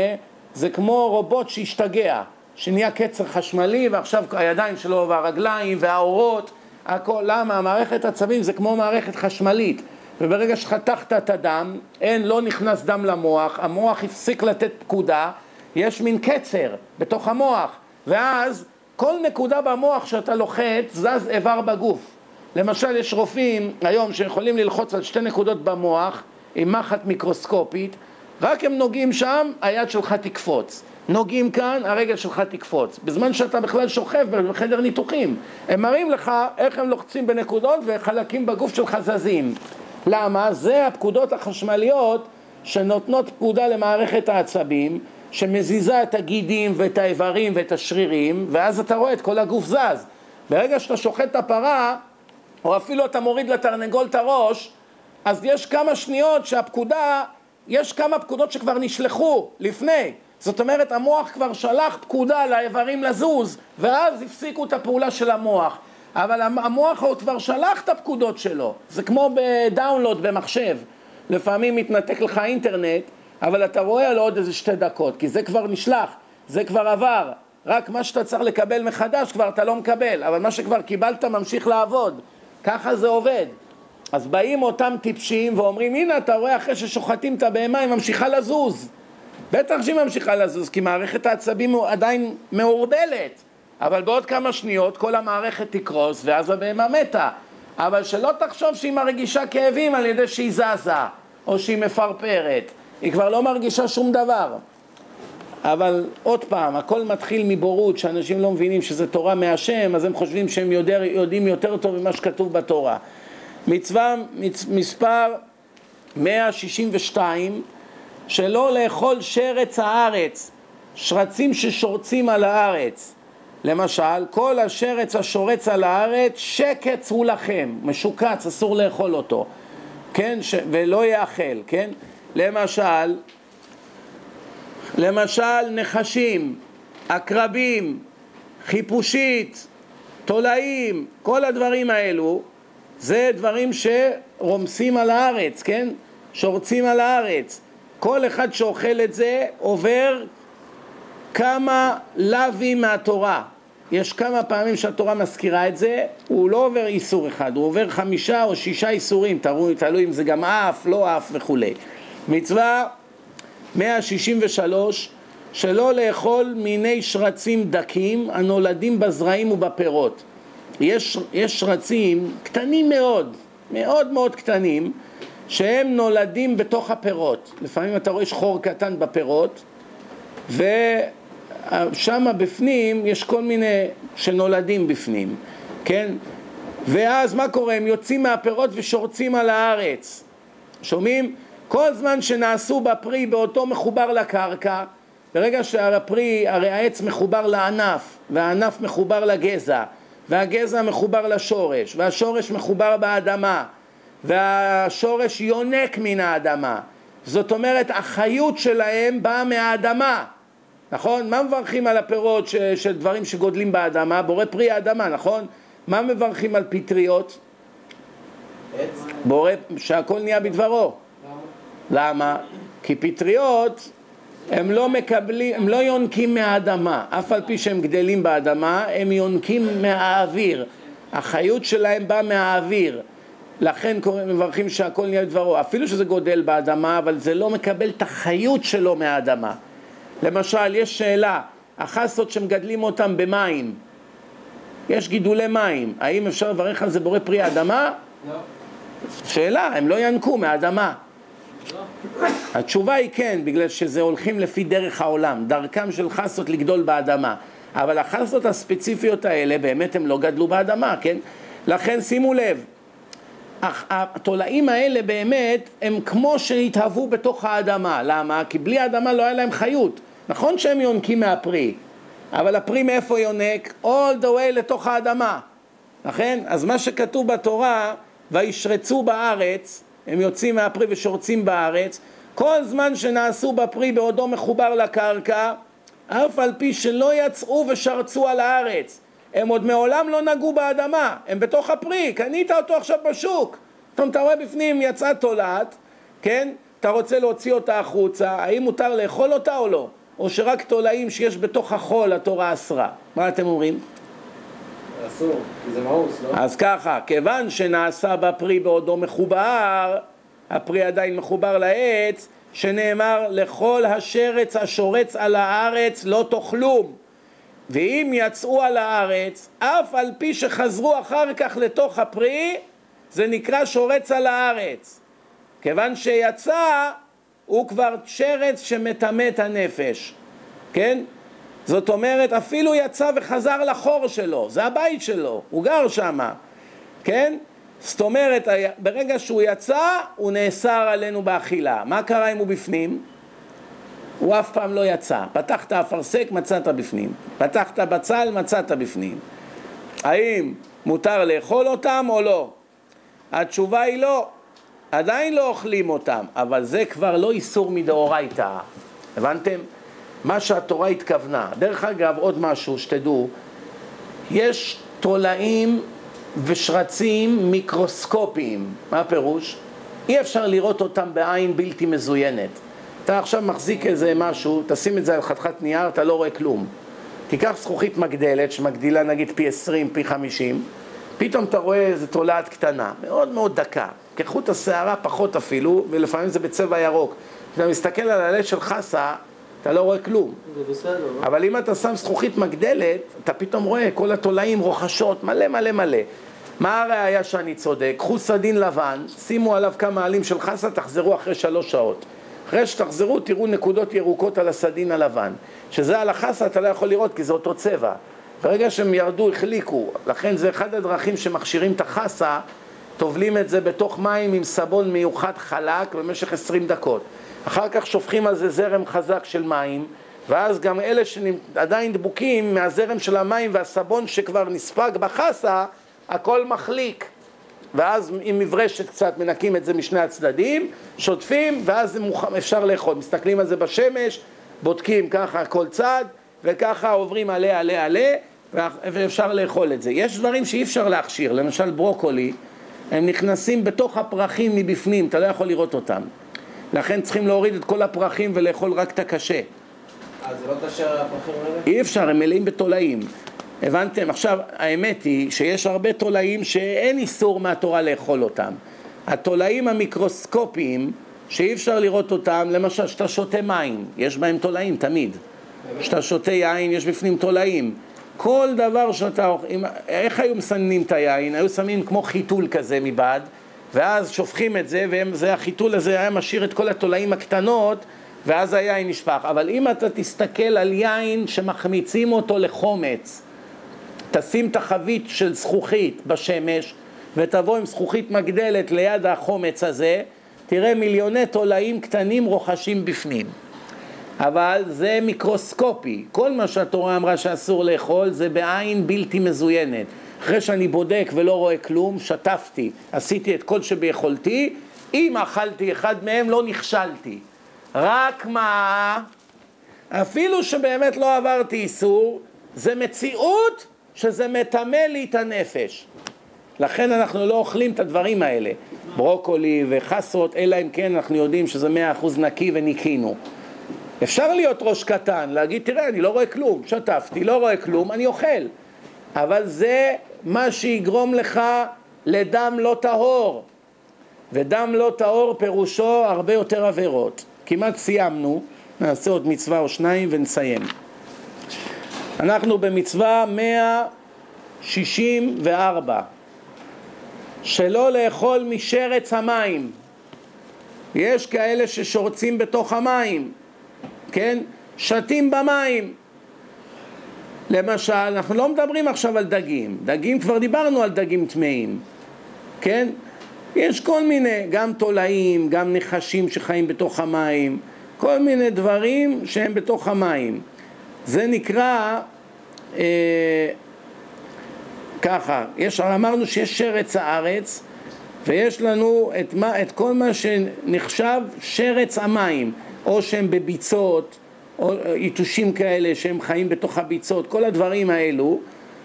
זה כמו רובוט שהשתגע, שנהיה קצר חשמלי ועכשיו הידיים שלו והרגליים והאורות, הכל. למה? מערכת עצבים זה כמו מערכת חשמלית, וברגע שחתכת את הדם, אין, לא נכנס דם למוח, המוח הפסיק לתת פקודה, יש מין קצר בתוך המוח, ואז כל נקודה במוח שאתה לוחץ זז איבר בגוף. למשל יש רופאים היום שיכולים ללחוץ על שתי נקודות במוח עם מחט מיקרוסקופית, רק הם נוגעים שם, היד שלך תקפוץ. נוגעים כאן, הרגל שלך תקפוץ. בזמן שאתה בכלל שוכב בחדר ניתוחים, הם מראים לך איך הם לוחצים בנקודות וחלקים בגוף שלך זזים. למה? זה הפקודות החשמליות שנותנות פקודה למערכת העצבים, שמזיזה את הגידים ואת האיברים ואת השרירים, ואז אתה רואה את כל הגוף זז. ברגע שאתה שוחט את הפרה, או אפילו אתה מוריד לתרנגול את הראש, אז יש כמה שניות שהפקודה... יש כמה פקודות שכבר נשלחו לפני. זאת אומרת, המוח כבר שלח פקודה לאיברים לזוז, ואז הפסיקו את הפעולה של המוח. אבל המוח הוא כבר שלח את הפקודות שלו. זה כמו בדאונלוד במחשב. לפעמים מתנתק לך אינטרנט, אבל אתה רואה לו עוד איזה שתי דקות, כי זה כבר נשלח, זה כבר עבר. רק מה שאתה צריך לקבל מחדש כבר אתה לא מקבל, אבל מה שכבר קיבלת ממשיך לעבוד. ככה זה עובד. אז באים אותם טיפשים ואומרים, הנה אתה רואה אחרי ששוחטים את הבהמה היא ממשיכה לזוז. בטח שהיא ממשיכה לזוז, כי מערכת העצבים עדיין מעורדלת. אבל בעוד כמה שניות כל המערכת תקרוס ואז הבהמה מתה. אבל שלא תחשוב שהיא מרגישה כאבים על ידי שהיא זזה או שהיא מפרפרת. היא כבר לא מרגישה שום דבר. אבל עוד פעם, הכל מתחיל מבורות שאנשים לא מבינים שזה תורה מהשם, אז הם חושבים שהם יודע, יודעים יותר טוב ממה שכתוב בתורה. מצווה מספר מאה שישים ושתיים, שלא לאכול שרץ הארץ, שרצים ששורצים על הארץ. למשל, כל השרץ השורץ על הארץ, שקץ הוא לכם, משוקץ, אסור לאכול אותו, כן? ש... ולא יאכל, כן? למשל, למשל נחשים, עקרבים, חיפושית, תולעים, כל הדברים האלו, זה דברים שרומסים על הארץ, כן? שורצים על הארץ. כל אחד שאוכל את זה עובר כמה לבים מהתורה. יש כמה פעמים שהתורה מזכירה את זה, הוא לא עובר איסור אחד, הוא עובר חמישה או שישה איסורים, תלוי, תלוי אם זה גם אף, לא אף וכו'. מצווה מאה שישים ושלוש, שלא לאכול מיני שרצים דקים הנולדים בזרעים ובפירות. יש יש שרצים קטנים מאוד, מאוד מאוד קטנים, שהם נולדים בתוך הפירות. לפעמים אתה רואה חור קטן בפירות, ושם בפנים יש כל מיני שנולדים בפנים, כן? ואז מה קורה? הם יוצאים מהפירות ושורצים על הארץ. שומעים? כל זמן שנעשו בפרי באותו מחובר לקרקע, ברגע שהפרי, הרי העץ מחובר לענף, והענף מחובר לגזע, והגזע מחובר לשורש, והשורש מחובר באדמה, והשורש יונק מן האדמה. זאת אומרת, החיות שלהם באה מהאדמה, נכון? מה מברכים על הפירות ש... של דברים שגודלים באדמה? בורא פרי האדמה, נכון? מה מברכים על פטריות? בורא, שהכל נהיה בדברו. למה? למה? כי פטריות... הם לא מקבלים, הם לא יונקים מהאדמה, אף על פי שהם גדלים באדמה, הם יונקים מהאוויר. החיות שלהם באה מהאוויר. לכן מברכים שהכל נהיה דברו, אפילו שזה גודל באדמה, אבל זה לא מקבל את החיות שלו מהאדמה. למשל, יש שאלה, החסות שמגדלים אותם במים, יש גידולי מים, האם אפשר לברך על זה בורא פרי האדמה? לא. שאלה, הם לא ינקו מהאדמה. התשובה היא כן, בגלל שזה הולכים לפי דרך העולם, דרכם של חסות לגדול באדמה. אבל החסות הספציפיות האלה באמת הם לא גדלו באדמה, כן? לכן שימו לב, התולעים האלה באמת הם כמו שהתהוו בתוך האדמה. למה? כי בלי האדמה לא היה להם חיות. נכון שהם יונקים מהפרי, אבל הפרי מאיפה יונק? All the way לתוך האדמה. לכן, אז מה שכתוב בתורה, וישרצו בארץ, הם יוצאים מהפרי ושורצים בארץ, כל זמן שנעשו בפרי בעודו מחובר לקרקע, אף על פי שלא יצאו ושרצו על הארץ. הם עוד מעולם לא נגעו באדמה, הם בתוך הפרי, קנית אותו עכשיו בשוק. פתאום אתה רואה בפנים יצאה תולעת, כן? אתה רוצה להוציא אותה החוצה, האם מותר לאכול אותה או לא? או שרק תולעים שיש בתוך החול התורה אסרה? מה אתם אומרים? אסור, כי זה מאוס, לא? אז ככה, כיוון שנעשה בפרי בעודו מחובר, הפרי עדיין מחובר לעץ, שנאמר לכל השרץ השורץ על הארץ לא תאכלום. ואם יצאו על הארץ, אף על פי שחזרו אחר כך לתוך הפרי, זה נקרא שורץ על הארץ. כיוון שיצא, הוא כבר שרץ שמטמא את הנפש, כן? זאת אומרת, אפילו יצא וחזר לחור שלו, זה הבית שלו, הוא גר שם, כן? זאת אומרת, ברגע שהוא יצא, הוא נאסר עלינו באכילה. מה קרה אם הוא בפנים? הוא אף פעם לא יצא. פתחת אפרסק, מצאת בפנים. פתחת בצל, מצאת בפנים. האם מותר לאכול אותם או לא? התשובה היא לא. עדיין לא אוכלים אותם, אבל זה כבר לא איסור מדאורייתא. הבנתם? מה שהתורה התכוונה. דרך אגב, עוד משהו שתדעו, יש תולעים ושרצים מיקרוסקופיים. מה הפירוש? אי אפשר לראות אותם בעין בלתי מזוינת. אתה עכשיו מחזיק איזה משהו, תשים את זה על חתיכת נייר, אתה לא רואה כלום. תיקח זכוכית מגדלת, שמגדילה נגיד פי עשרים, פי חמישים, פתאום אתה רואה איזה תולעת קטנה, מאוד מאוד דקה. כחוט השערה פחות אפילו, ולפעמים זה בצבע ירוק. כשאתה מסתכל על הלד של חסה, אתה לא רואה כלום. אבל אם אתה שם זכוכית מגדלת, אתה פתאום רואה כל התולעים רוחשות, מלא מלא מלא. מה הראיה שאני צודק? קחו סדין לבן, שימו עליו כמה עלים של חסה, תחזרו אחרי שלוש שעות. אחרי שתחזרו, תראו נקודות ירוקות על הסדין הלבן. שזה על החסה אתה לא יכול לראות, כי זה אותו צבע. ברגע שהם ירדו, החליקו. לכן זה אחד הדרכים שמכשירים את החסה, טובלים את זה בתוך מים עם סבון מיוחד חלק במשך עשרים דקות. אחר כך שופכים על זה זרם חזק של מים, ואז גם אלה שעדיין דבוקים מהזרם של המים והסבון שכבר נספג בחסה, הכל מחליק. ואז עם מברשת קצת מנקים את זה משני הצדדים, שוטפים, ואז אפשר לאכול. מסתכלים על זה בשמש, בודקים ככה כל צד, וככה עוברים עלה, עלה, עלה, ואפשר לאכול את זה. יש דברים שאי אפשר להכשיר, למשל ברוקולי, הם נכנסים בתוך הפרחים מבפנים, אתה לא יכול לראות אותם. לכן צריכים להוריד את כל הפרחים ולאכול רק את הקשה. אז לא תשאר הפרחים האלה? אי אפשר, הם מלאים בתולעים. הבנתם? עכשיו, האמת היא שיש הרבה תולעים שאין איסור מהתורה לאכול אותם. התולעים המיקרוסקופיים שאי אפשר לראות אותם, למשל, שאתה שותה מים, יש בהם תולעים תמיד. שאתה שותה יין, יש בפנים תולעים. כל דבר שאתה... איך היו מסננים את היין? היו שמים כמו חיתול כזה מבעד, ואז שופכים את זה, והחיתול הזה היה משאיר את כל התולעים הקטנות, ואז היין נשפך. אבל אם אתה תסתכל על יין שמחמיצים אותו לחומץ, תשים את החבית של זכוכית בשמש, ותבוא עם זכוכית מגדלת ליד החומץ הזה, תראה מיליוני תולעים קטנים רוחשים בפנים. אבל זה מיקרוסקופי. כל מה שהתורה אמרה שאסור לאכול, זה בעין בלתי מזוינת. אחרי שאני בודק ולא רואה כלום, שטפתי, עשיתי את כל שביכולתי, אם אכלתי אחד מהם לא נכשלתי. רק מה? אפילו שבאמת לא עברתי איסור, זה מציאות שזה מטמא לי את הנפש. לכן אנחנו לא אוכלים את הדברים האלה, ברוקולי וחסות, אלא אם כן אנחנו יודעים שזה מאה אחוז נקי וניקינו. אפשר להיות ראש קטן, להגיד, תראה, אני לא רואה כלום, שטפתי, לא רואה כלום, אני אוכל. אבל זה מה שיגרום לך לדם לא טהור. ודם לא טהור פירושו הרבה יותר עבירות. כמעט סיימנו, נעשה עוד מצווה או שניים ונסיים. אנחנו במצווה מאה שישים וארבע, שלא לאכול משרץ המים. יש כאלה ששורצים בתוך המים, כן? שתים במים. למשל, אנחנו לא מדברים עכשיו על דגים, דגים כבר דיברנו על דגים טמאים, כן? יש כל מיני, גם תולעים, גם נחשים שחיים בתוך המים, כל מיני דברים שהם בתוך המים. זה נקרא אה, ככה, יש, אמרנו שיש שרץ הארץ, ויש לנו את, מה, את כל מה שנחשב שרץ המים, או שהם בביצות, או איתושים כאלה שהם חיים בתוך הביצות, כל הדברים האלו,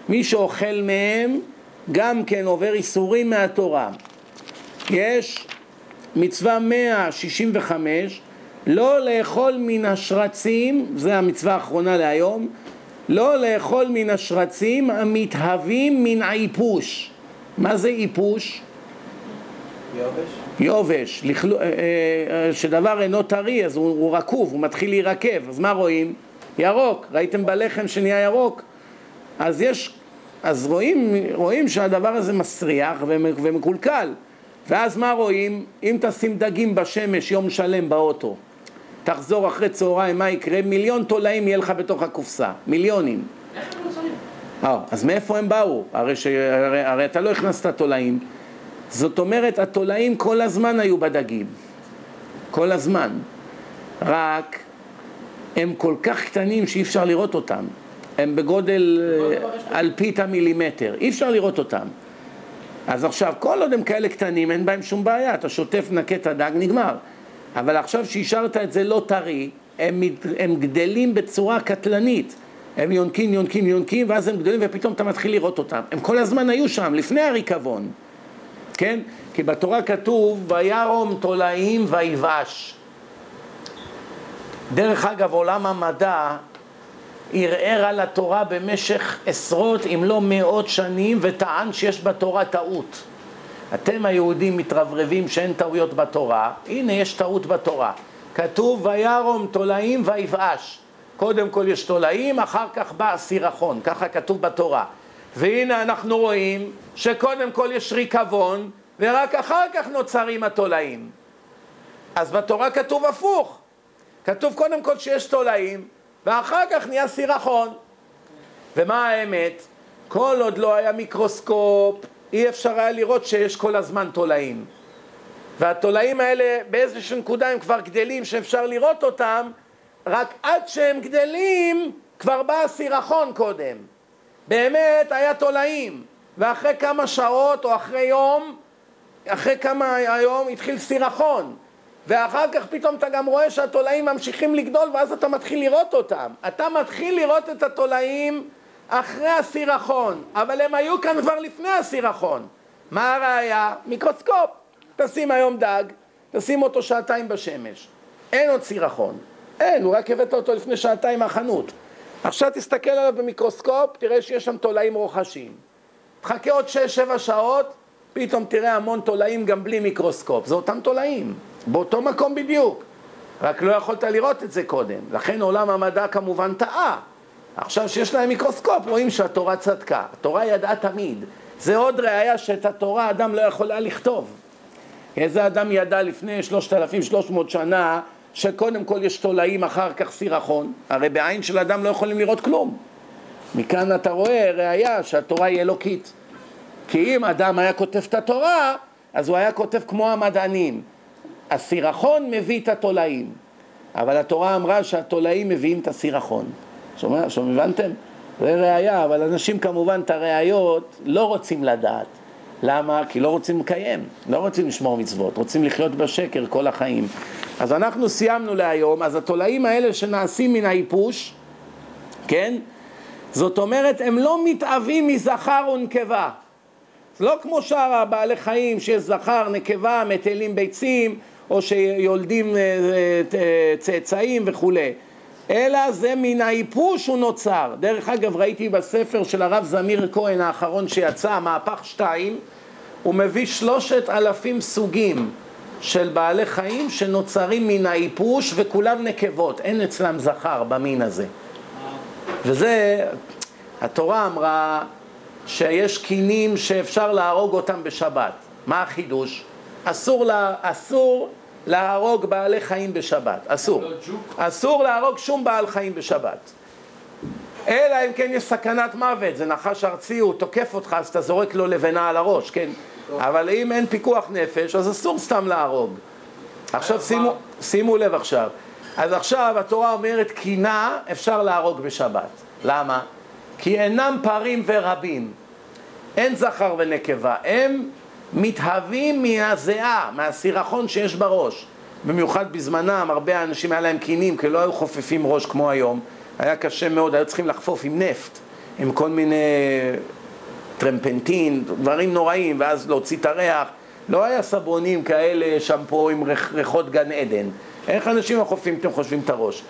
מי שאוכל מהם גם כן עובר איסורים מהתורה. יש מצווה מאה שישים וחמש, לא לאכול מן השרצים, זה המצווה האחרונה להיום, לא לאכול מן השרצים המתהווים מן האיפוש. מה זה איפוש? יובש. יובש, לכל... שדבר אינו טרי, אז הוא, הוא רקוב, הוא מתחיל להירקב, אז מה רואים? ירוק, ראיתם בלחם שנהיה ירוק? אז יש, אז רואים, רואים שהדבר הזה מסריח ומקולקל. ואז מה רואים? אם תשים דגים בשמש יום שלם באוטו, תחזור אחרי צהריים, מה יקרה? מיליון תולעים יהיה לך בתוך הקופסה, מיליונים. איך הם נוצרים? אז מאיפה הם באו? הרי, ש... הרי, הרי אתה לא הכנסת תולעים. זאת אומרת, התולעים כל הזמן היו בדגים, כל הזמן. רק הם כל כך קטנים שאי אפשר לראות אותם. הם בגודל אלפית המילימטר, אי אפשר לראות אותם. אז עכשיו, כל עוד הם כאלה קטנים, אין בהם שום בעיה, אתה שוטף, נקה את הדג, נגמר. אבל עכשיו שהשארת את זה לא טרי, הם, הם גדלים בצורה קטלנית. הם יונקים, יונקים, יונקים, ואז הם גדלים, ופתאום אתה מתחיל לראות אותם. הם כל הזמן היו שם, לפני הריקבון. כן? כי בתורה כתוב, וירום תולעים ויבש. דרך אגב, עולם המדע ערער על התורה במשך עשרות אם לא מאות שנים, וטען שיש בתורה טעות. אתם היהודים מתרברבים שאין טעויות בתורה, הנה יש טעות בתורה. כתוב וירום תולעים ויבאש. קודם כל יש תולעים, אחר כך בא סירחון, ככה כתוב בתורה. והנה אנחנו רואים שקודם כל יש ריקבון, ורק אחר כך נוצרים התולעים. אז בתורה כתוב הפוך. כתוב קודם כל שיש תולעים, ואחר כך נהיה סירחון. ומה האמת? כל עוד לא היה מיקרוסקופ, אי אפשר היה לראות שיש כל הזמן תולעים. והתולעים האלה באיזושהי נקודה הם כבר גדלים שאפשר לראות אותם, רק עד שהם גדלים כבר בא הסירחון קודם. באמת היה תולעים, ואחרי כמה שעות או אחרי יום, אחרי כמה היום התחיל סירחון. ואחר כך פתאום אתה גם רואה שהתולעים ממשיכים לגדול, ואז אתה מתחיל לראות אותם. אתה מתחיל לראות את התולעים אחרי הסירחון, אבל הם היו כאן כבר לפני הסירחון. מה הראיה? מיקרוסקופ. תשים היום דג, תשים אותו שעתיים בשמש. אין עוד סירחון. אין, הוא רק הבאת אותו לפני שעתיים מהחנות. עכשיו תסתכל עליו במיקרוסקופ, תראה שיש שם תולעים רוחשים. תחכה עוד שש שבע שעות, פתאום תראה המון תולעים גם בלי מיקרוסקופ. זה אותם תולעים. באותו מקום בדיוק, רק לא יכולת לראות את זה קודם. לכן עולם המדע כמובן טעה. עכשיו שיש להם מיקרוסקופ רואים שהתורה צדקה. התורה ידעה תמיד. זה עוד ראיה שאת התורה אדם לא יכולה לכתוב. איזה אדם ידע לפני שלושת אלפים ושלוש מאות שנה שקודם כל יש תולעים אחר כך סירחון? הרי בעין של אדם לא יכולים לראות כלום. מכאן אתה רואה ראיה שהתורה היא אלוקית. כי אם אדם היה כותב את התורה, אז הוא היה כותב כמו המדענים. הסירחון מביא את התולעים, אבל התורה אמרה שהתולעים מביאים את הסירחון. שומע, שמבנתם? זה ראיה, אבל אנשים כמובן את הראיות לא רוצים לדעת. למה? כי לא רוצים לקיים, לא רוצים לשמור מצוות, רוצים לחיות בשקר כל החיים. אז אנחנו סיימנו להיום, אז התולעים האלה שנעשים מן האיפוש, כן? זאת אומרת, הם לא מתאבים מזכר ונקבה. זה לא כמו שאר הבעלי חיים שיש זכר, נקבה, מטלים ביצים, או שיולדים צאצאים וכו'. אלא זה מן האיפוש הוא נוצר. דרך אגב, ראיתי בספר של הרב זמיר כהן האחרון שיצא, מהפך שתיים, הוא מביא שלושת אלפים סוגים של בעלי חיים שנוצרים מן האיפוש, וכולם נקבות, אין אצלם זכר במין הזה. וזה, התורה אמרה שיש קינים שאפשר להרוג אותם בשבת. מה החידוש? אסור, לה, אסור להרוג בעלי חיים בשבת, אסור. אסור להרוג שום בעל חיים בשבת. אלא אם כן יש סכנת מוות, זה נחש ארצי, הוא תוקף אותך, אז אתה זורק לו לבנה על הראש, כן? אבל אם אין פיקוח נפש, אז אסור סתם להרוג. עכשיו שימו, שימו לב עכשיו. אז עכשיו התורה אומרת, קינה אפשר להרוג בשבת. למה? כי אינם פרים ורבים. אין זכר ונקבה. הם מתהווים מהזיעה, מהסירחון שיש בראש. במיוחד בזמנם, הרבה האנשים היה להם קינים, כי לא היו חופפים ראש כמו היום. היה קשה מאוד, היו צריכים לחפוף עם נפט, עם כל מיני טרמפנטין, דברים נוראים, ואז להוציא את הריח. לא היה סבונים כאלה, שמפו עם ריחות גן עדן. איך אנשים החופים, אתם חושבים את הראש?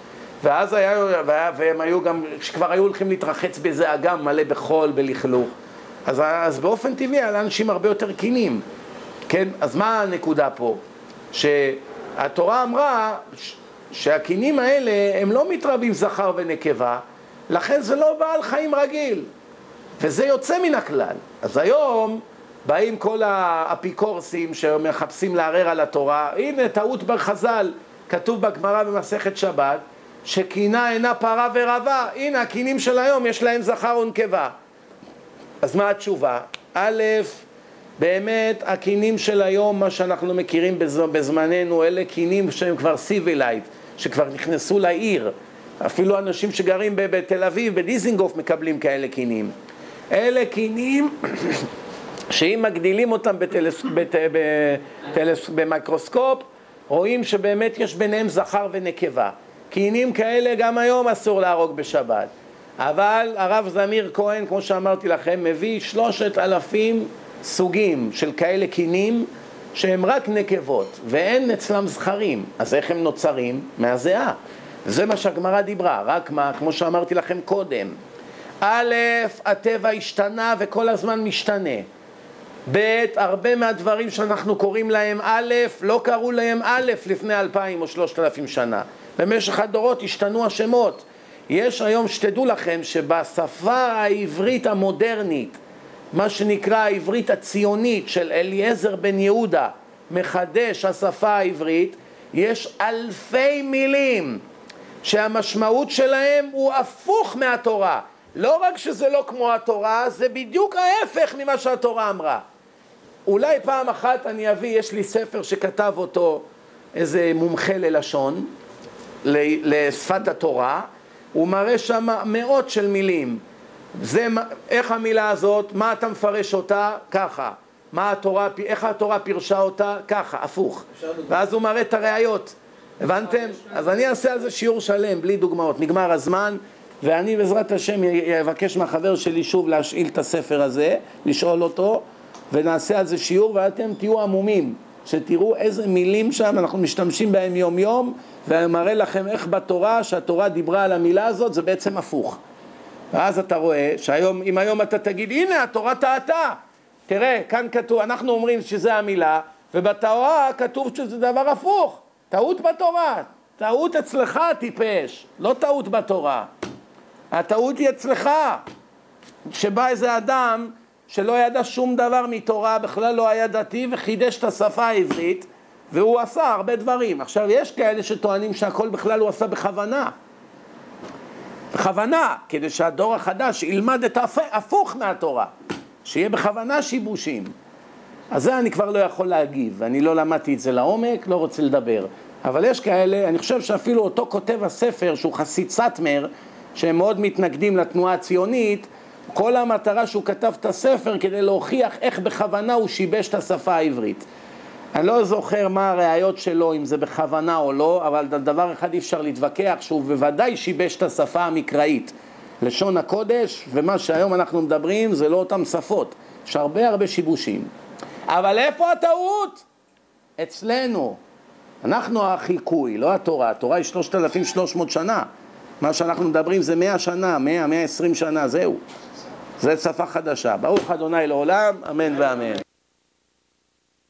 ואז היה, והיה, והם היו גם, שכבר היו הולכים להתרחץ בזה אגם, מלא בחול, בלכלוך. אז, אז באופן טבעי, היה לאנשים הרבה יותר קינים. כן? אז מה הנקודה פה? שהתורה אמרה, שהקינים האלה הם לא מתרבים זכר ונקבה, לכן זה לא בעל חיים רגיל, וזה יוצא מן הכלל. אז היום באים כל האפיקורסים שמחפשים לערער על התורה. הנה טעות בחז"ל, כתוב בגמרא במסכת שבת שקינה אינה פרה ורבה. הנה הקינים של היום יש להם זכר ונקבה. אז מה התשובה? א', באמת הקינים של היום, מה שאנחנו מכירים בזמננו, אלה קינים שהם כבר סיבילייט, שכבר נכנסו לעיר. אפילו אנשים שגרים בתל אביב, בדיזינגוף, מקבלים כאלה קינים. אלה קינים שאם מגדילים אותם במיקרוסקופ, רואים שבאמת יש ביניהם זכר ונקבה. קינים כאלה גם היום אסור להרוג בשבת. אבל הרב זמיר כהן, כמו שאמרתי לכם, מביא שלושת אלפים סוגים של כאלה קינים שהם רק נקבות ואין אצלם זכרים. אז איך הם נוצרים? מהזיעה. זה מה שהגמרא דיברה. רק מה, כמו שאמרתי לכם קודם, א', הטבע השתנה וכל הזמן משתנה. ב', הרבה מהדברים שאנחנו קוראים להם א', לא קראו להם א' לפני אלפיים או שלושת אלפים שנה. במשך הדורות השתנו השמות. יש היום, שתדעו לכם, שבשפה העברית המודרנית, מה שנקרא העברית הציונית של אליעזר בן יהודה, מחדש השפה העברית, יש אלפי מילים שהמשמעות שלהם הוא הפוך מהתורה. לא רק שזה לא כמו התורה, זה בדיוק ההפך ממה שהתורה אמרה. אולי פעם אחת אני אביא, יש לי ספר שכתב אותו איזה מומחה ללשון, לשפת התורה, הוא מראה שם מאות של מילים. זה, איך המילה הזאת, מה אתה מפרש אותה? ככה. מה התורה, איך התורה פירשה אותה? ככה, הפוך. ואז הוא מראה את הראיות. הבנתם? אז אני אעשה על זה שיעור שלם, בלי דוגמאות. נגמר הזמן, ואני בעזרת השם אבקש מהחבר שלי שוב להשאיל את הספר הזה, לשאול אותו, ונעשה על זה שיעור, ואתם תהיו עמומים, שתראו איזה מילים שם, אנחנו משתמשים בהם יום יום, ואני מראה לכם איך בתורה, שהתורה דיברה על המילה הזאת, זה בעצם הפוך. ואז אתה רואה שהיום, אם היום אתה תגיד, הנה התורה טעתה, תראה, כאן כתוב, אנחנו אומרים שזה המילה, ובתורה כתוב שזה דבר הפוך, טעות בתורה, טעות אצלך טיפש, לא טעות בתורה, הטעות היא אצלך, שבא איזה אדם שלא ידע שום דבר מתורה, בכלל לא היה דתי, וחידש את השפה העברית, והוא עשה הרבה דברים. עכשיו יש כאלה שטוענים שהכל בכלל הוא עשה בכוונה, בכוונה, כדי שהדור החדש ילמד את ההפוך מהתורה, שיהיה בכוונה שיבושים. אז זה אני כבר לא יכול להגיב, אני לא למדתי את זה לעומק, לא רוצה לדבר. אבל יש כאלה, אני חושב שאפילו אותו כותב הספר, שהוא חסיד סטמר, שהם מאוד מתנגדים לתנועה הציונית, כל המטרה שהוא כתב את הספר כדי להוכיח איך בכוונה הוא שיבש את השפה העברית. אני לא זוכר מה הראיות שלו, אם זה בכוונה או לא, אבל דבר אחד אי אפשר להתווכח, שהוא בוודאי שיבש את השפה המקראית. לשון הקודש, ומה שהיום אנחנו מדברים, זה לא אותם שפות. יש הרבה הרבה שיבושים. אבל איפה הטעות? אצלנו. אנחנו החיקוי, לא התורה. התורה היא שלושת אלפים ושלוש מאות שנה. מה שאנחנו מדברים זה מאה שנה, מאה, מאה ועשרים שנה, זהו. זה שפה חדשה. ברוך ה' לעולם, אמן ואמן.